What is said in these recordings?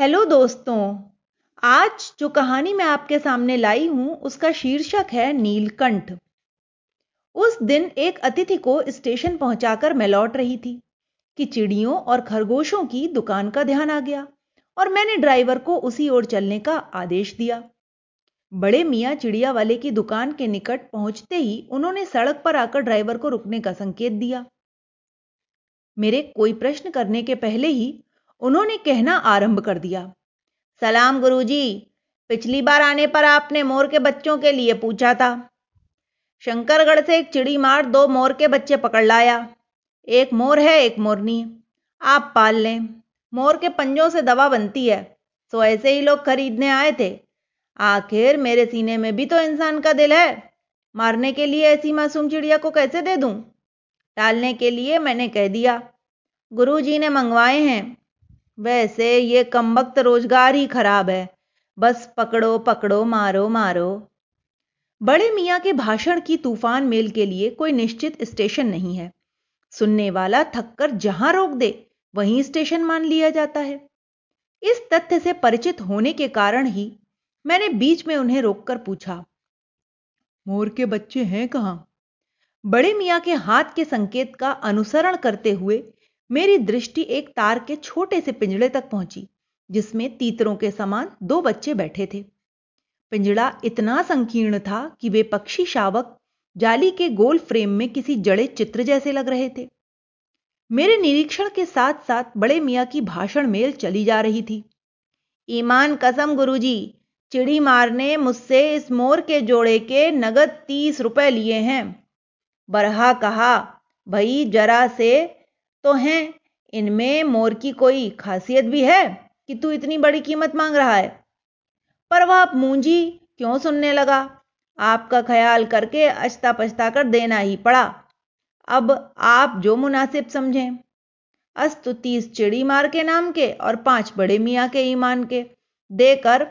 Hello दोस्तों, आज जो कहानी मैं आपके सामने लाई हूं उसका शीर्षक है नीलकंठ। उस दिन एक अतिथि को स्टेशन पहुंचाकर मैं लौट रही थी कि चिड़ियों और खरगोशों की दुकान का ध्यान आ गया और मैंने ड्राइवर को उसी ओर चलने का आदेश दिया। बड़े मियाँ चिड़िया वाले की दुकान के निकट पहुंचते ही उन्होंने सड़क पर आकर ड्राइवर को रुकने का संकेत दिया। मेरे कोई प्रश्न करने के पहले ही उन्होंने कहना आरंभ कर दिया, सलाम गुरुजी, पिछली बार आने पर आपने मोर के बच्चों के लिए पूछा था। शंकरगढ़ से एक चिड़ी मार 2 मोर के बच्चे पकड़ लाया। एक मोर है, एक मोरनी, आप पाल लें। मोर के पंजों से दवा बनती है, तो ऐसे ही लोग खरीदने आए थे। आखिर मेरे सीने में भी तो इंसान का दिल है, मारने के लिए ऐसी मासूम चिड़िया को कैसे दे दूं? टालने के लिए मैंने कह दिया, गुरुजी ने मंगवाए हैं। वैसे ये कमबख्त रोजगार ही खराब है, बस पकड़ो पकड़ो, मारो मारो। बड़े मियाँ के भाषण की तूफान मेल के लिए कोई निश्चित स्टेशन नहीं है। सुनने वाला थककर जहां रोक दे वहीं स्टेशन मान लिया जाता है। इस तथ्य से परिचित होने के कारण ही मैंने बीच में उन्हें रोककर पूछा, मोर के बच्चे हैं कहां? बड़े मियाँ के हाथ के संकेत का अनुसरण करते हुए मेरी दृष्टि एक तार के छोटे से पिंजड़े तक पहुंची जिसमें तीतरों के समान 2 बच्चे बैठे थे। पिंजड़ा इतना संकीर्ण था कि वे पक्षी शावक जाली के गोल फ्रेम में किसी जड़े चित्र जैसे लग रहे थे। मेरे निरीक्षण के साथ साथ बड़े मियाँ की भाषण मेल चली जा रही थी। ईमान कसम गुरुजी, चिड़ी मारने मुझसे इस मोर के जोड़े के नगद 30 रुपए लिए हैं। बरहा कहा, भई जरा से तो हैं, इनमें मोर की कोई खासियत भी है कि तू इतनी बड़ी कीमत मांग रहा है? पर वह मूंजी क्यों सुनने लगा, आपका ख्याल करके अछता पछता कर देना ही पड़ा। अब आप जो मुनासिब समझें। अस्तु 30 चिड़ी मार के नाम के और 5 बड़े मियाँ के ईमान के देकर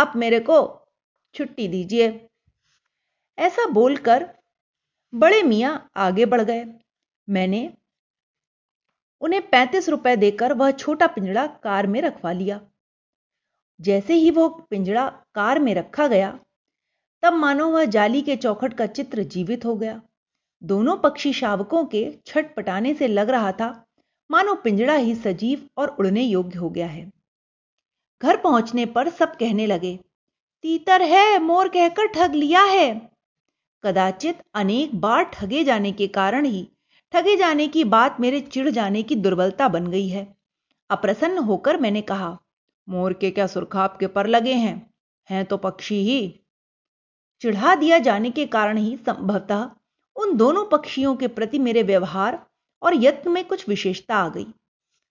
आप मेरे को छुट्टी दीजिए। ऐसा बोलकर बड़े मियाँ आगे बढ़ गए। मैंने उन्हें 35 रुपए देकर वह छोटा पिंजड़ा कार में रखवा लिया। जैसे ही वह पिंजड़ा कार में रखा गया तब मानो वह जाली के चौखट का चित्र जीवित हो गया। दोनों पक्षी शावकों के छटपटाने से लग रहा था मानो पिंजड़ा ही सजीव और उड़ने योग्य हो गया है। घर पहुंचने पर सब कहने लगे, तीतर है, मोर कहकर ठग लिया है। कदाचित अनेक बार ठगे जाने के कारण ही ठगे जाने की बात मेरे चिढ़ जाने की दुर्बलता बन गई है। अप्रसन्न होकर मैंने कहा, मोर के क्या सुरखाब के पर लगे हैं तो पक्षी ही। चिढ़ा दिया जाने के कारण ही संभवतः उन दोनों पक्षियों के प्रति मेरे व्यवहार और यत्न में कुछ विशेषता आ गई।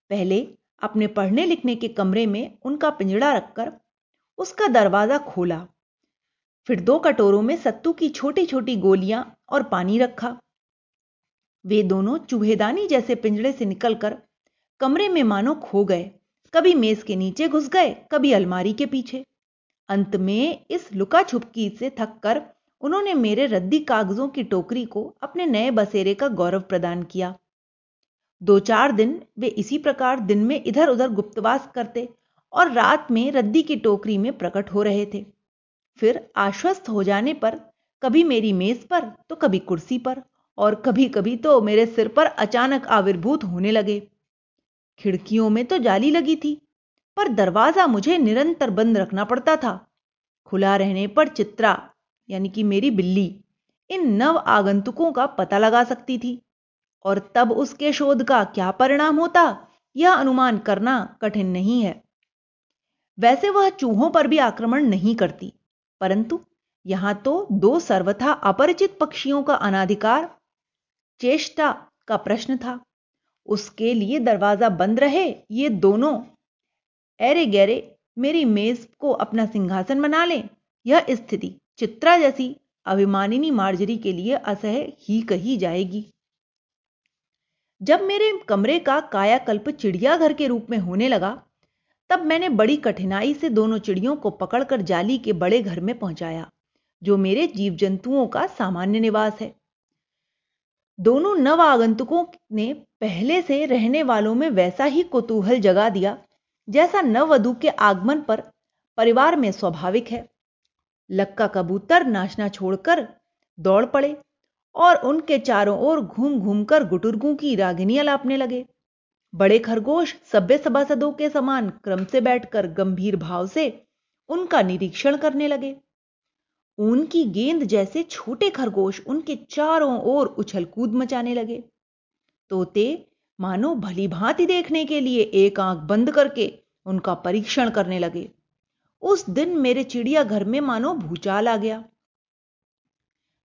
पहले अपने पढ़ने लिखने के कमरे में उनका पिंजड़ा रखकर उसका दरवाजा खोला, फिर 2 कटोरों में सत्तू की छोटी छोटी गोलियां और पानी रखा। वे दोनों चूहेदानी जैसे पिंजड़े से निकलकर कमरे में मानो खो गए, कभी मेज के नीचे घुस गए, कभी अलमारी के पीछे। अंत में इस लुका छुपकी से थककर उन्होंने मेरे रद्दी कागजों की टोकरी को अपने नए बसेरे का गौरव प्रदान किया। 2-4 दिन वे इसी प्रकार दिन में इधर उधर गुप्तवास करते और रात में रद्दी की टोकरी में प्रकट हो रहे थे। फिर आश्वस्त हो जाने पर कभी मेरी मेज पर तो कभी कुर्सी पर और कभी कभी तो मेरे सिर पर अचानक आविर्भूत होने लगे। खिड़कियों में तो जाली लगी थी पर दरवाजा मुझे निरंतर बंद रखना पड़ता था। खुला रहने पर चित्रा यानी कि मेरी बिल्ली इन नव आगंतुकों का पता लगा सकती थी और तब उसके शोध का क्या परिणाम होता यह अनुमान करना कठिन नहीं है। वैसे वह चूहों पर भी आक्रमण नहीं करती, परंतु यहां तो 2 सर्वथा अपरिचित पक्षियों का अनाधिकार चेष्टा का प्रश्न था। उसके लिए दरवाजा बंद रहे। ये दोनों ऐरे गैरे मेरी मेज को अपना सिंहासन बना लें, यह स्थिति चित्रा जैसी अभिमानिनी मार्जरी के लिए असह्य ही कही जाएगी। जब मेरे कमरे का कायाकल्प चिड़ियाघर के रूप में होने लगा तब मैंने बड़ी कठिनाई से दोनों चिड़ियों को पकड़कर जाली के बड़े घर में पहुंचाया जो मेरे जीव जंतुओं का सामान्य निवास है। दोनों नव आगंतुकों ने पहले से रहने वालों में वैसा ही कुतूहल जगा दिया जैसा नववधू के आगमन पर परिवार में स्वाभाविक है। लक्का कबूतर नाचना छोड़कर दौड़ पड़े और उनके चारों ओर घूम घूम कर गुटुरगू की रागिनियां लापने लगे। बड़े खरगोश सभ्य सभासदों के समान क्रम से बैठकर गंभीर भाव से उनका निरीक्षण करने लगे। ऊन की गेंद जैसे छोटे खरगोश उनके चारों ओर उछल कूद मचाने लगे। तोते मानो भली भांति देखने के लिए एक आंख बंद करके उनका परीक्षण करने लगे। उस दिन मेरे चिड़ियाघर में मानो भूचाल आ गया।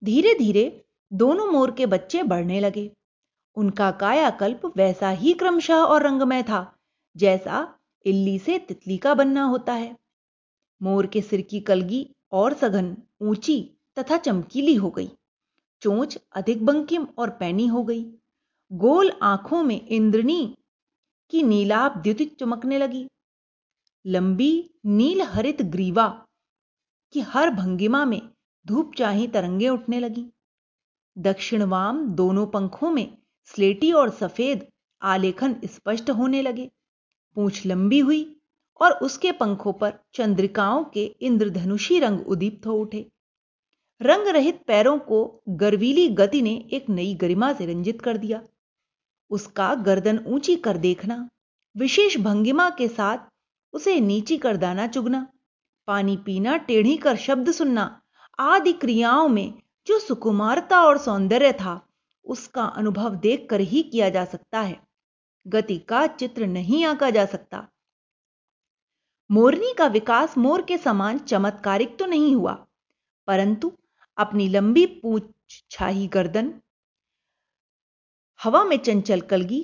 धीरे धीरे दोनों मोर के बच्चे बढ़ने लगे। उनका कायाकल्प वैसा ही क्रमशः और रंगमय था जैसा इल्ली से तितली का बनना होता है। मोर के सिर की कलगी और सघन, ऊंची तथा चमकीली हो गई। चोंच अधिक बंकिम और पैनी हो गई। गोल आंखों में इंद्रनी की नीलाभ द्युति चमकने लगी। लंबी नील हरित ग्रीवा की हर भंगिमा में धूप चाही तरंगे उठने लगी। दक्षिणवाम दोनों पंखों में स्लेटी और सफेद आलेखन स्पष्ट होने लगे। पूंछ लंबी हुई और उसके पंखों पर चंद्रिकाओं के इंद्रधनुषी रंग उदीप्त हो उठे। रंग रहित पैरों को गर्वीली गति ने एक नई गरिमा से रंजित कर दिया। उसका गर्दन ऊंची कर देखना, विशेष भंगिमा के साथ उसे नीची कर दाना चुगना, पानी पीना, टेढ़ी कर शब्द सुनना आदि क्रियाओं में जो सुकुमारता और सौंदर्य था उसका अनुभव देखकर ही किया जा सकता है। गति का चित्र नहीं आंका जा सकता। मोरनी का विकास मोर के समान चमत्कारिक तो नहीं हुआ, परंतु अपनी लंबी पूंछ, छाही गर्दन, हवा में चंचल कलगी,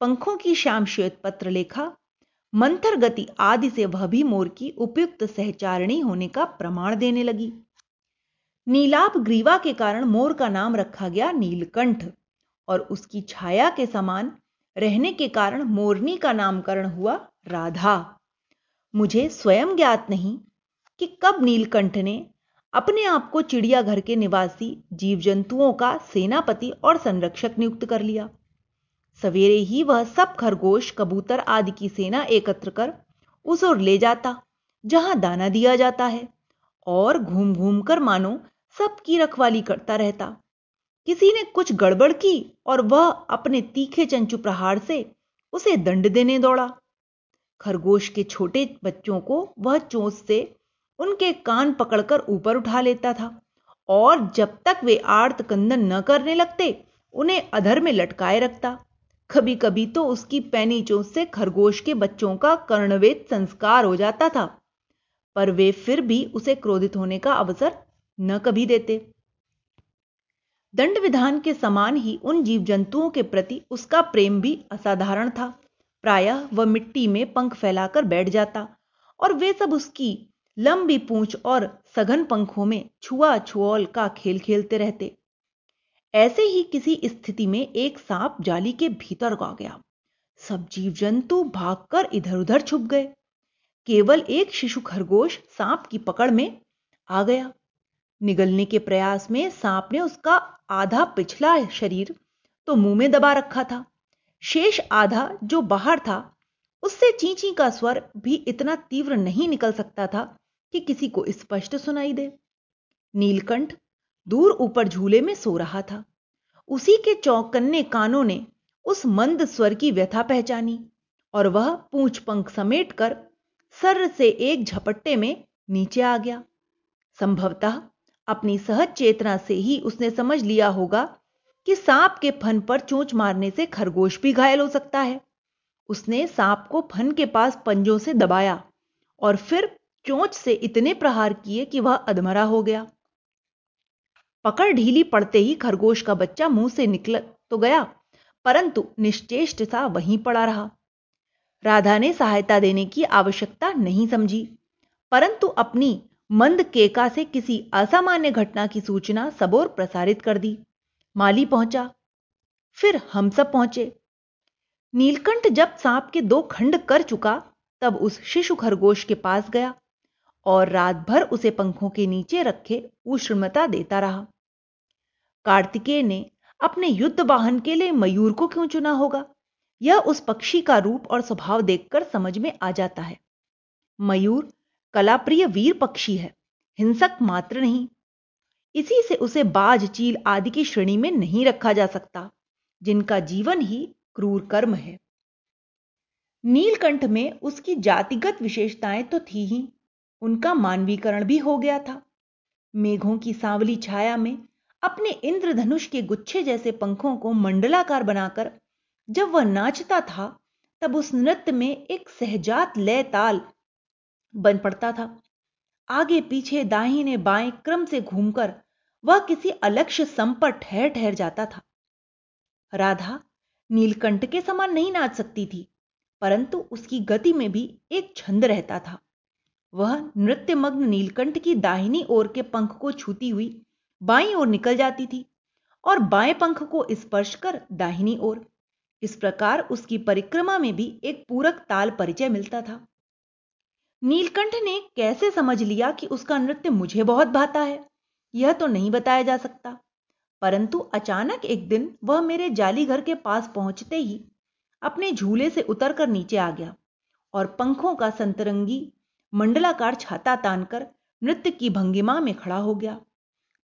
पंखों की श्याम श्वेत पत्र लेखा, मंथर गति आदि से वह भी मोर की उपयुक्त सहचारिणी होने का प्रमाण देने लगी। नीलाभ ग्रीवा के कारण मोर का नाम रखा गया नीलकंठ और उसकी छाया के समान रहने के कारण मोरनी का नामकरण हुआ राधा। मुझे स्वयं ज्ञात नहीं कि कब नीलकंठ ने अपने आप को चिड़ियाघर के निवासी जीव जंतुओं का सेनापति और संरक्षक नियुक्त कर लिया। सवेरे ही वह सब खरगोश, कबूतर आदि की सेना एकत्र कर उस ओर ले जाता जहां दाना दिया जाता है और घूम घूम कर मानो सबकी रखवाली करता रहता। किसी ने कुछ गड़बड़ की और वह अपने तीखे चंचू प्रहार से उसे दंड देने दौड़ा। खरगोश के छोटे बच्चों को वह चोंच से उनके कान पकड़कर ऊपर उठा लेता था और जब तक वे आर्त कंदन न करने लगते उन्हें अधर में लटकाए रखता। कभी कभी तो उसकी पैनी चोंच से खरगोश के बच्चों का कर्णवेध संस्कार हो जाता था, पर वे फिर भी उसे क्रोधित होने का अवसर न कभी देते। दंड विधान के समान ही उन जीव जंतुओं के प्रति उसका प्रेम भी असाधारण था। प्रायः वह मिट्टी में पंख फैलाकर बैठ जाता और वे सब उसकी लंबी पूंछ और सघन पंखों में छुआ छुआल का खेल खेलते रहते। ऐसे ही किसी स्थिति में एक सांप जाली के भीतर गा गया। सब जीव जंतु भागकर इधर उधर छुप गए। केवल एक शिशु खरगोश सांप की पकड़ में आ गया। निगलने के प्रयास में सांप ने उसका आधा पिछला शरीर तो मुंह में दबा रखा था, शेष आधा जो बाहर था उससे चींची का स्वर भी इतना तीव्र नहीं निकल सकता था कि किसी को स्पष्ट सुनाई दे। नीलकंठ दूर ऊपर झूले में सो रहा था। उसी के चौकन्ने कानों ने उस मंद स्वर की व्यथा पहचानी और वह पूंछ पंख समेट कर सर से एक झपट्टे में नीचे आ गया। संभवतः अपनी सहज चेतना से ही उसने समझ लिया होगा कि सांप के फन पर चोंच मारने से खरगोश भी घायल हो सकता है। उसने सांप को फन के पास पंजों से दबाया और फिर चोंच से इतने प्रहार किए कि वह अधमरा हो गया। पकड़ ढीली पड़ते ही खरगोश का बच्चा मुंह से निकल तो गया, परंतु निश्चेष्ट सा वहीं पड़ा रहा। राधा ने सहायता देने की आवश्यकता नहीं समझी, परंतु अपनी मंद केका से किसी असामान्य घटना की सूचना सबोर प्रसारित कर दी। माली पहुंचा, फिर हम सब पहुंचे। नीलकंठ जब सांप के दो खंड कर चुका तब उस शिशु खरगोश के पास गया और रात भर उसे पंखों के नीचे रखे ऊष्मता देता रहा। कार्तिकेय ने अपने युद्ध वाहन के लिए मयूर को क्यों चुना होगा यह उस पक्षी का रूप और स्वभाव देखकर समझ में आ जाता है। मयूर कलाप्रिय वीर पक्षी है, हिंसक मात्र नहीं। इसी से उसे बाज, चील आदि की श्रेणी में नहीं रखा जा सकता, जिनका जीवन ही क्रूर कर्म है। नीलकंठ में उसकी जातिगत विशेषताएं तो थी ही, उनका मानवीकरण भी हो गया था। मेघों की सांवली छाया में अपने इंद्रधनुष के गुच्छे जैसे पंखों को मंडलाकार बनाकर जब वह नाचता था, तब उस नृत्य में एक सहजात लय ताल बन पड़ता था। आगे पीछे दाहिने बाएं क्रम से घूमकर वह किसी अलक्ष्य सम पर ठहर ठहर जाता था। राधा नीलकंठ के समान नहीं नाच सकती थी, परंतु उसकी गति में भी एक छंद रहता था। वह नृत्यमग्न नीलकंठ की दाहिनी ओर के पंख को छूती हुई बाईं ओर निकल जाती थी और बाएं पंख को स्पर्श कर दाहिनी ओर। इस प्रकार उसकी परिक्रमा में भी एक पूरक ताल परिचय मिलता था। नीलकंठ ने कैसे समझ लिया कि उसका नृत्य मुझे बहुत भाता है, यह तो नहीं बताया जा सकता, परंतु अचानक एक दिन वह मेरे जाली घर के पास पहुंचते ही अपने झूले से उतरकर नीचे आ गया और पंखों का संतरंगी मंडलाकार छाता तानकर नृत्य की भंगिमा में खड़ा हो गया।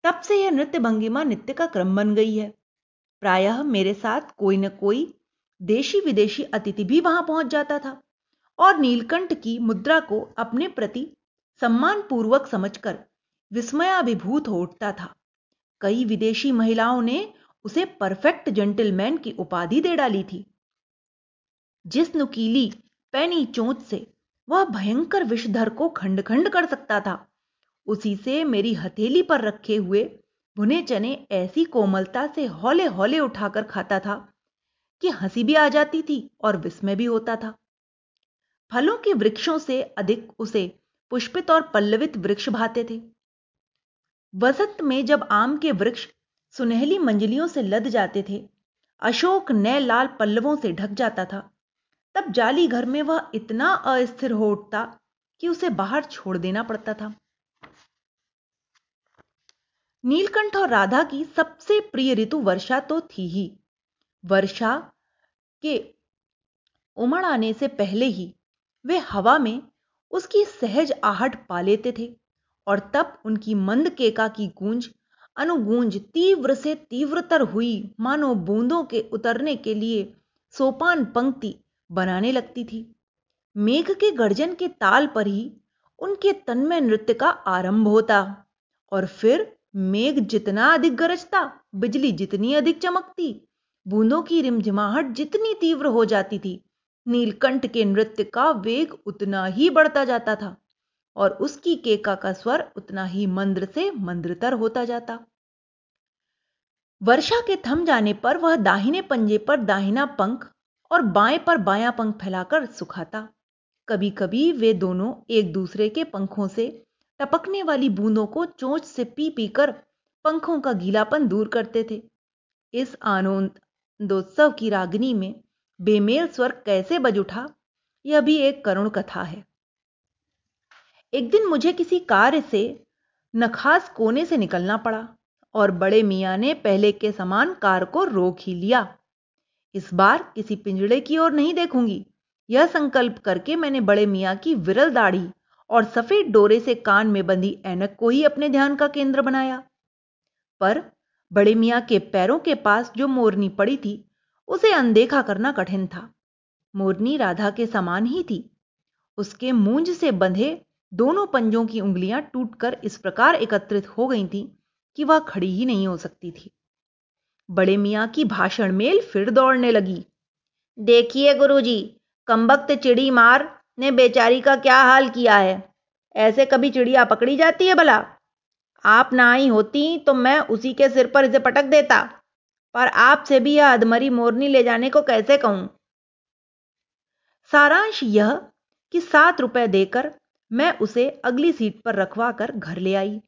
तब से यह नृत्य भंगिमा नित्य का क्रम बन गई है। प्रायः मेरे साथ कोई न कोई देशी विदेशी अतिथि भी वहां पहुंच जाता था और नीलकंठ की मुद्रा को अपने प्रति सम्मान पूर्वक समझकर विस्मयाभिभूत हो उठता था। कई विदेशी महिलाओं ने उसे परफेक्ट जेंटलमैन की उपाधि दे डाली थी। जिस नुकीली पैनी चोंच से वह भयंकर विषधर को खंड खंड कर सकता था, उसी से मेरी हथेली पर रखे हुए भुने चने ऐसी कोमलता से हौले हौले उठाकर खाता था कि हंसी भी आ जाती थी और विस्मय भी होता था। फलों के वृक्षों से अधिक उसे पुष्पित और पल्लवित वृक्ष भाते थे। वसंत में जब आम के वृक्ष सुनहली मंजलियों से लद जाते थे, अशोक नए लाल पल्लवों से ढक जाता था, तब जाली घर में वह इतना अस्थिर हो उठता कि उसे बाहर छोड़ देना पड़ता था। नीलकंठ और राधा की सबसे प्रिय ऋतु वर्षा तो थी ही। वर्षा के उमड़ आने से पहले ही वे हवा में उसकी सहज आहट पा लेते थे और तब उनकी मंद केका की गूंज अनुगूंज तीव्र से तीव्रतर हुई, मानो बूंदों के उतरने के लिए सोपान पंक्ति बनाने लगती थी। मेघ के गर्जन के ताल पर ही उनके तन्मय नृत्य का आरंभ होता और फिर मेघ जितना अधिक गरजता, बिजली जितनी अधिक चमकती, बूंदों की रिमझिमाहट जितनी तीव्र हो जाती थी, नीलकंठ के नृत्य का वेग उतना ही बढ़ता जाता था और उसकी केका का स्वर उतना ही मंद्र से मंद्रतर होता जाता। वर्षा के थम जाने पर वह दाहिने पंजे पर दाहिना पंख और बाएं पर बायां पंख फैलाकर सुखाता। कभी कभी वे दोनों एक दूसरे के पंखों से टपकने वाली बूंदों को चोंच से पी पीकर पंखों का गीलापन दूर करते थे। इस आनंदोत्सव की रागनी में बेमेल स्वर कैसे बज उठा, यह भी एक करुण कथा है। एक दिन मुझे किसी कार्य से नखास कोने से निकलना पड़ा और बड़े मियाँ ने पहले के समान कार को रोक ही लिया। इस बार किसी पिंजड़े की ओर नहीं देखूंगी, यह संकल्प करके मैंने बड़े मियाँ की विरल दाढ़ी और सफेद डोरे से कान में बंधी ऐनक को ही अपने ध्यान का केंद्र बनाया। पर बड़े मियाँ के पैरों के पास जो मोरनी पड़ी थी, उसे अनदेखा करना कठिन था। मोरनी राधा के समान ही थी। उसके मूंज से बंधे दोनों पंजों की उंगलियां टूटकर इस प्रकार एकत्रित हो गई थी कि वह खड़ी ही नहीं हो सकती थी। बड़े मियाँ की भाषण मेल फिर दौड़ने लगी। देखिए गुरुजी, कमबख्त चिड़ी मार ने बेचारी का क्या हाल किया है। ऐसे कभी चिड़िया पकड़ी जाती है भला। आप ना आई होती तो मैं उसी के सिर पर इसे पटक देता, पर आपसे भी यह अधमरी मोरनी ले जाने को कैसे कहूं। सारांश यह कि 7 रुपए देकर मैं उसे अगली सीट पर रखवा कर घर ले आई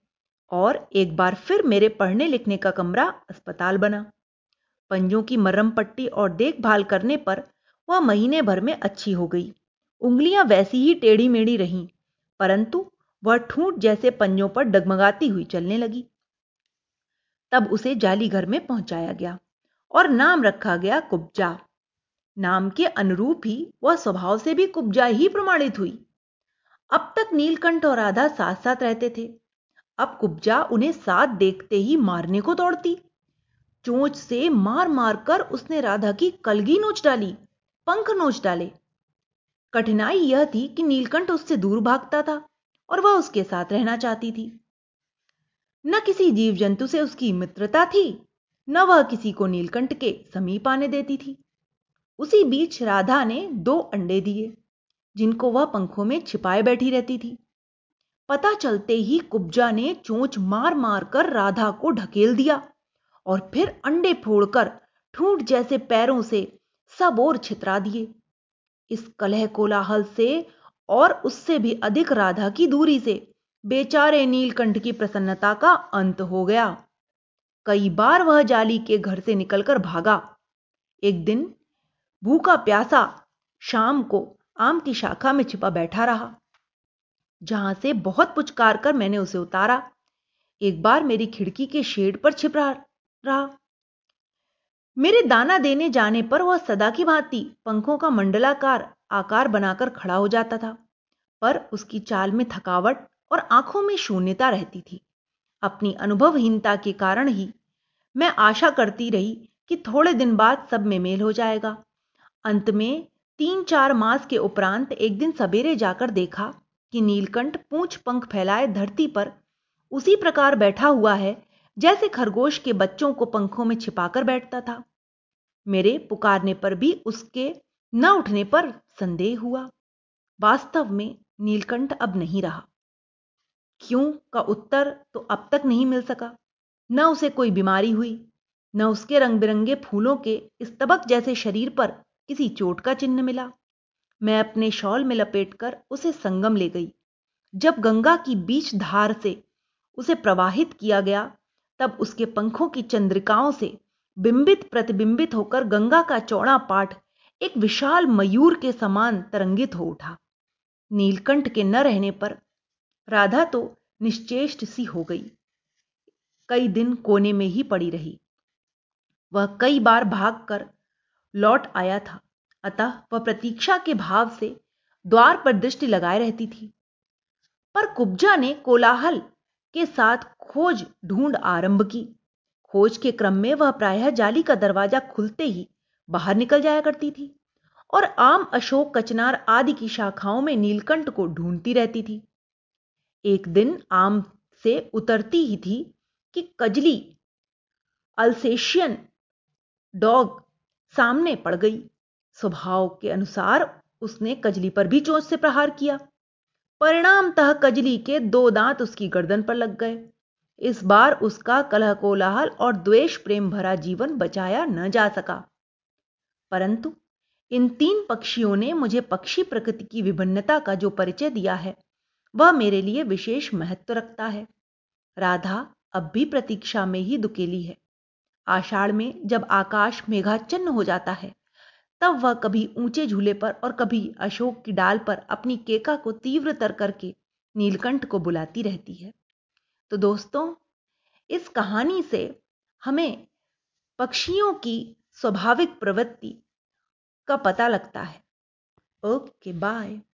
और एक बार फिर मेरे पढ़ने लिखने का कमरा अस्पताल बना। पंजों की मरहम पट्टी और देखभाल करने पर वह महीने भर में अच्छी हो गई। उंगलियां वैसी ही टेढ़ी मेढ़ी रहीं, परंतु वह ठूंठ जैसे पंजों पर डगमगाती हुई चलने लगी। तब उसे जाली घर में पहुंचाया गया और नाम रखा गया कुब्जा। नाम के अनुरूप ही वह स्वभाव से भी कुब्जा ही प्रमाणित हुई। अब तक नीलकंठ और राधा साथ साथ रहते थे, अब कुब्जा उन्हें साथ देखते ही मारने को दौड़ती। चोंच से मार मार कर उसने राधा की कलगी नोच डाली, पंख नोच डाले। कठिनाई यह थी कि नीलकंठ उससे दूर भागता था और वह उसके साथ रहना चाहती थी। न किसी जीव जंतु से उसकी मित्रता थी, न वह किसी को नीलकंठ के समीप आने देती थी। उसी बीच राधा ने 2 अंडे दिए जिनको वह पंखों में छिपाए बैठी रहती थी। पता चलते ही कुब्जा ने चोंच मार मार कर राधा को ढकेल दिया और फिर अंडे फोड़कर ठूंठ जैसे पैरों से सब ओर छितरा दिए। इस कलह कोलाहल से और उससे भी अधिक राधा की दूरी से बेचारे नीलकंठ की प्रसन्नता का अंत हो गया। कई बार वह जाली के घर से निकलकर भागा। एक दिन भूखा प्यासा शाम को आम की शाखा में छिपा बैठा रहा, जहां से बहुत पुचकार कर मैंने उसे उतारा। एक बार मेरी खिड़की के शेड पर छिपा रहा। मेरे दाना देने जाने पर वह सदा की भांति पंखों का मंडलाकार आकार बनाकर खड़ा हो जाता था, पर उसकी चाल में थकावट और आंखों में शून्यता रहती थी। अपनी अनुभवहीनता के कारण ही मैं आशा करती रही कि थोड़े दिन बाद सब में मेल हो जाएगा। अंत में 3-4 मास के उपरांत एक दिन सवेरे जाकर देखा कि नीलकंठ पूंछ पंख फैलाए धरती पर उसी प्रकार बैठा हुआ है जैसे खरगोश के बच्चों को पंखों में छिपाकर बैठता था। मेरे पुकारने पर भी उसके न उठने पर संदेह हुआ। वास्तव में नीलकंठ अब नहीं रहा। क्यों का उत्तर तो अब तक नहीं मिल सका। न उसे कोई बीमारी हुई, न उसके रंग बिरंगे फूलों के स्तबक जैसे शरीर पर किसी चोट का चिन्ह मिला। मैं अपने शॉल में लपेटकर उसे संगम ले गई। जब गंगा की बीच धार से उसे प्रवाहित किया गया, तब उसके पंखों की चंद्रिकाओं से बिंबित प्रतिबिंबित होकर गंगा का चौड़ा पाट एक विशाल मयूर के समान तरंगित हो उठा। नीलकंठ के न रहने पर राधा तो निश्चेष्ट सी हो गई। कई दिन कोने में ही पड़ी रही। वह कई बार भागकर लौट आया था, अतः वह प्रतीक्षा के भाव से द्वार पर दृष्टि लगाए रहती थी। पर कुब्जा ने कोलाहल के साथ खोज ढूंढ आरंभ की। खोज के क्रम में वह प्रायः जाली का दरवाजा खुलते ही बाहर निकल जाया करती थी और आम, अशोक, कचनार आदि की शाखाओं में नीलकंठ को ढूंढती रहती थी। एक दिन आम से उतरती ही थी कि कजली अल्सेशियन डॉग सामने पड़ गई। स्वभाव के अनुसार उसने कजली पर भी चोंच से प्रहार किया। परिणामतः कजली के 2 दांत उसकी गर्दन पर लग गए। इस बार उसका कलह कोलाहल और द्वेष प्रेम भरा जीवन बचाया न जा सका। परंतु इन 3 पक्षियों ने मुझे पक्षी प्रकृति की विभिन्नता का जो परिचय दिया है, वह मेरे लिए विशेष महत्व रखता है। राधा अब भी प्रतीक्षा में ही दुकेली है। आषाढ़ में जब आकाश मेघाच्छन्न हो जाता है, तब वह कभी ऊंचे झूले पर और कभी अशोक की डाल पर अपनी केका को तीव्रतर करके नीलकंठ को बुलाती रहती है। तो दोस्तों, इस कहानी से हमें पक्षियों की स्वाभाविक प्रवृत्ति का पता लगता है। Okay, bye.